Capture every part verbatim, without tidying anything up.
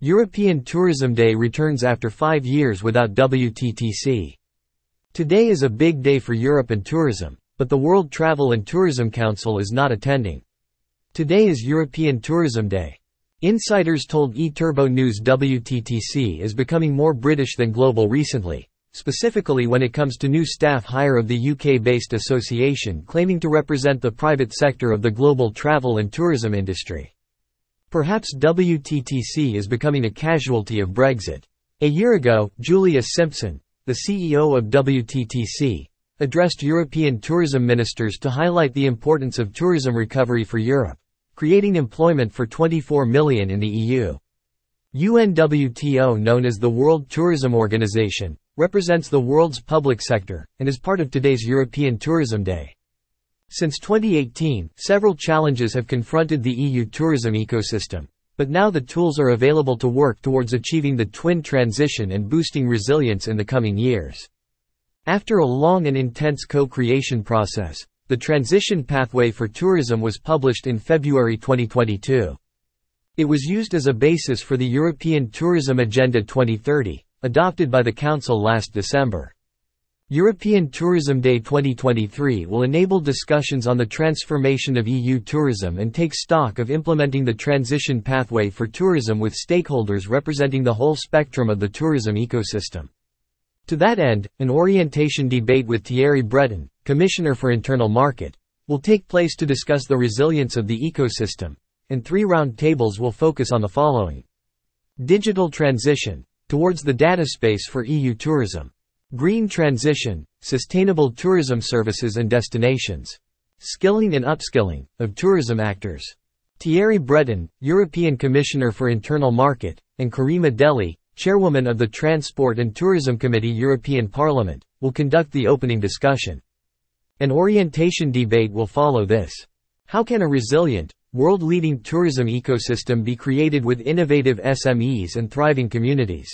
European Tourism Day returns after five years without W T T C. Today is a big day for Europe and tourism, but the World Travel and Tourism Council is not attending. Today is European Tourism Day. Insiders told eTurbo News W T T C is becoming more British than global recently, specifically when it comes to new staff hire of the U K-based association claiming to represent the private sector of the global travel and tourism industry. Perhaps W T T C is becoming a casualty of Brexit. A year ago, Julia Simpson, the C E O of W T T C, addressed European tourism ministers to highlight the importance of tourism recovery for Europe, creating employment for twenty-four million in the E U. U N W T O, known as the World Tourism Organization, represents the world's public sector, and is part of today's European Tourism Day. Since twenty eighteen, several challenges have confronted the E U tourism ecosystem, but now the tools are available to work towards achieving the twin transition and boosting resilience in the coming years. After a long and intense co-creation process, the Transition Pathway for Tourism was published in February twenty twenty-two. It was used as a basis for the European Tourism Agenda twenty thirty, adopted by the Council last December. European Tourism Day twenty twenty-three will enable discussions on the transformation of E U tourism and take stock of implementing the Transition Pathway for Tourism with stakeholders representing the whole spectrum of the tourism ecosystem. To that end, an orientation debate with Thierry Breton, Commissioner for Internal Market, will take place to discuss the resilience of the ecosystem, and three round tables will focus on the following. Digital transition, towards the data space for E U tourism. Green transition, sustainable tourism services and destinations. Skilling and upskilling, of tourism actors. Thierry Breton, European Commissioner for Internal Market, and Karima Deli, Chairwoman of the Transport and Tourism Committee European Parliament, will conduct the opening discussion. An orientation debate will follow this. How can a resilient, world-leading tourism ecosystem be created with innovative S M Es and thriving communities?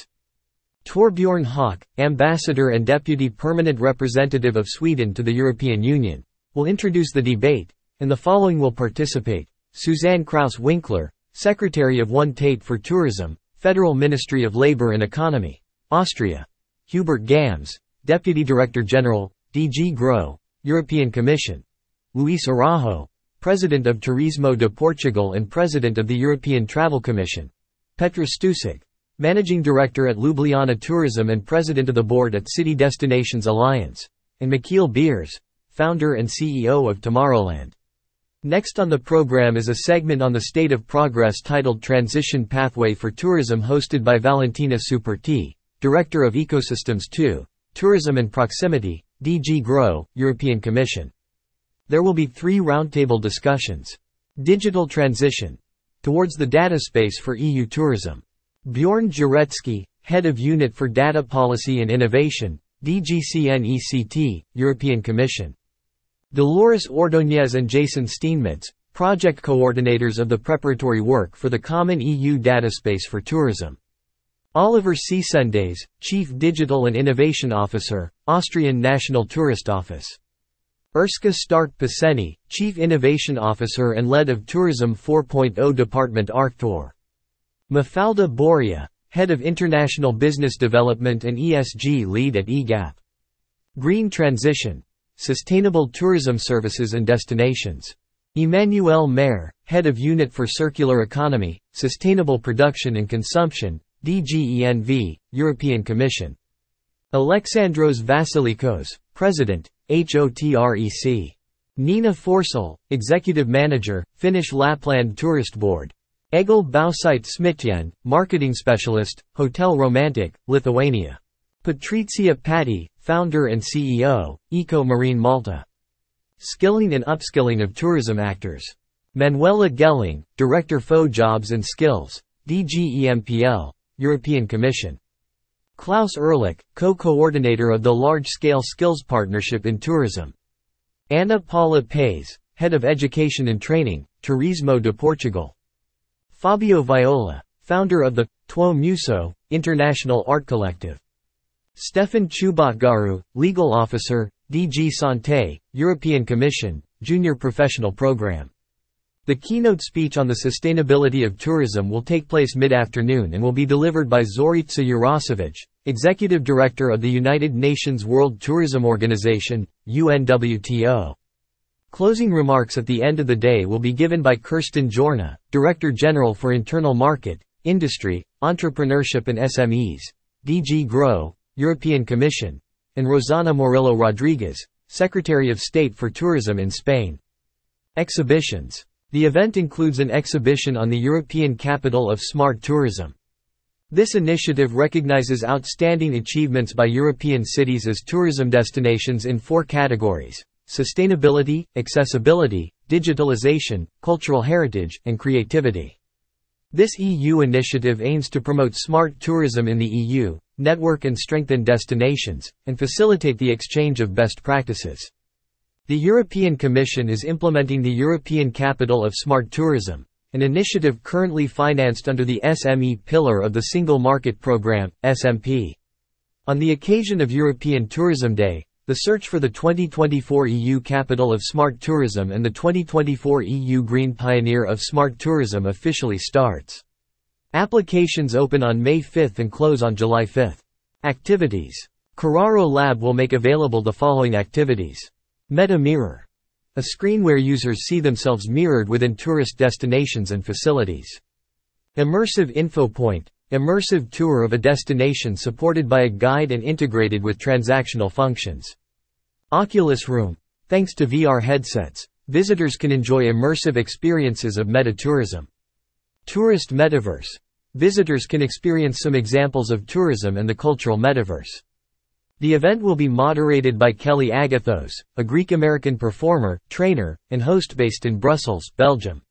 Torbjörn Hawk, Ambassador and Deputy Permanent Representative of Sweden to the European Union, will introduce the debate, and the following will participate: Suzanne Kraus-Winkler, Secretary of One Tate for Tourism, Federal Ministry of Labor and Economy, Austria; Hubert Gams, Deputy Director General, D G GROW, European Commission; Luis Araujo, President of Turismo de Portugal and President of the European Travel Commission; Petra Stusig, Managing Director at Ljubljana Tourism and President of the Board at City Destinations Alliance; and McKeel Beers, Founder and C E O of Tomorrowland. Next on the program is a segment on the state of progress titled Transition Pathway for Tourism, hosted by Valentina Superti, Director of Ecosystems two, Tourism and Proximity, D G GROW, European Commission. There will be three roundtable discussions. Digital transition, towards the data space for E U tourism. Bjorn Juretsky, Head of Unit for Data Policy and Innovation, D G C N E C T, European Commission. Dolores Ordóñez and Jason Steenmitz, Project Coordinators of the Preparatory Work for the Common E U Data Space for Tourism. Oliver C. Sundays, Chief Digital and Innovation Officer, Austrian National Tourist Office. Erska Stark-Paseni, Chief Innovation Officer and Lead of Tourism four point oh Department Arktor. Mafalda Boria, Head of International Business Development and E S G Lead at EGAP. Green Transition, Sustainable Tourism Services and Destinations. Emmanuel Mair, Head of Unit for Circular Economy, Sustainable Production and Consumption, D G E N V, European Commission. Alexandros Vasilikos, President, HOTREC. Nina Forsell, Executive Manager, Finnish Lapland Tourist Board. Egil Bausait Smitjen, Marketing Specialist, Hotel Romantic, Lithuania. Patricia Patti, Founder and C E O, Eco Marine Malta. Skilling and upskilling of tourism actors. Manuela Gelling, Director F O Jobs and Skills, D G E M P L, European Commission. Klaus Ehrlich, Co-Coordinator of the Large-Scale Skills Partnership in Tourism. Ana Paula Paes, Head of Education and Training, Turismo de Portugal. Fabio Viola, Founder of the Tuo Muso International Art Collective. Stefan Chubotgaru, Legal Officer, D G Santé, European Commission, Junior Professional Program. The keynote speech on the sustainability of tourism will take place mid-afternoon and will be delivered by Zorica Jurasevic, Executive Director of the United Nations World Tourism Organization, U N W T O. Closing remarks at the end of the day will be given by Kirsten Jorna, Director General for Internal Market, Industry, Entrepreneurship and S M Es, D G GROW, European Commission, and Rosana Morillo Rodriguez, Secretary of State for Tourism in Spain. Exhibitions. The event includes an exhibition on the European Capital of Smart Tourism. This initiative recognizes outstanding achievements by European cities as tourism destinations in four categories: sustainability, accessibility, digitalization, cultural heritage, and creativity. This E U initiative aims to promote smart tourism in the E U, network and strengthen destinations, and facilitate the exchange of best practices. The European Commission is implementing the European Capital of Smart Tourism, an initiative currently financed under the S M E pillar of the Single Market Programme, S M P. On the occasion of European Tourism Day, the search for the twenty twenty-four E U Capital of Smart Tourism and the twenty twenty-four E U Green Pioneer of Smart Tourism officially starts. Applications open on May fifth and close on July fifth. Activities. Carraro Lab will make available the following activities. Meta Mirror. A screen where users see themselves mirrored within tourist destinations and facilities. Immersive InfoPoint. Immersive tour of a destination supported by a guide and integrated with transactional functions. Oculus Room. Thanks to V R headsets, visitors can enjoy immersive experiences of meta-tourism. Tourist Metaverse. Visitors can experience some examples of tourism and the cultural metaverse. The event will be moderated by Kelly Agathos, a Greek-American performer, trainer, and host based in Brussels, Belgium.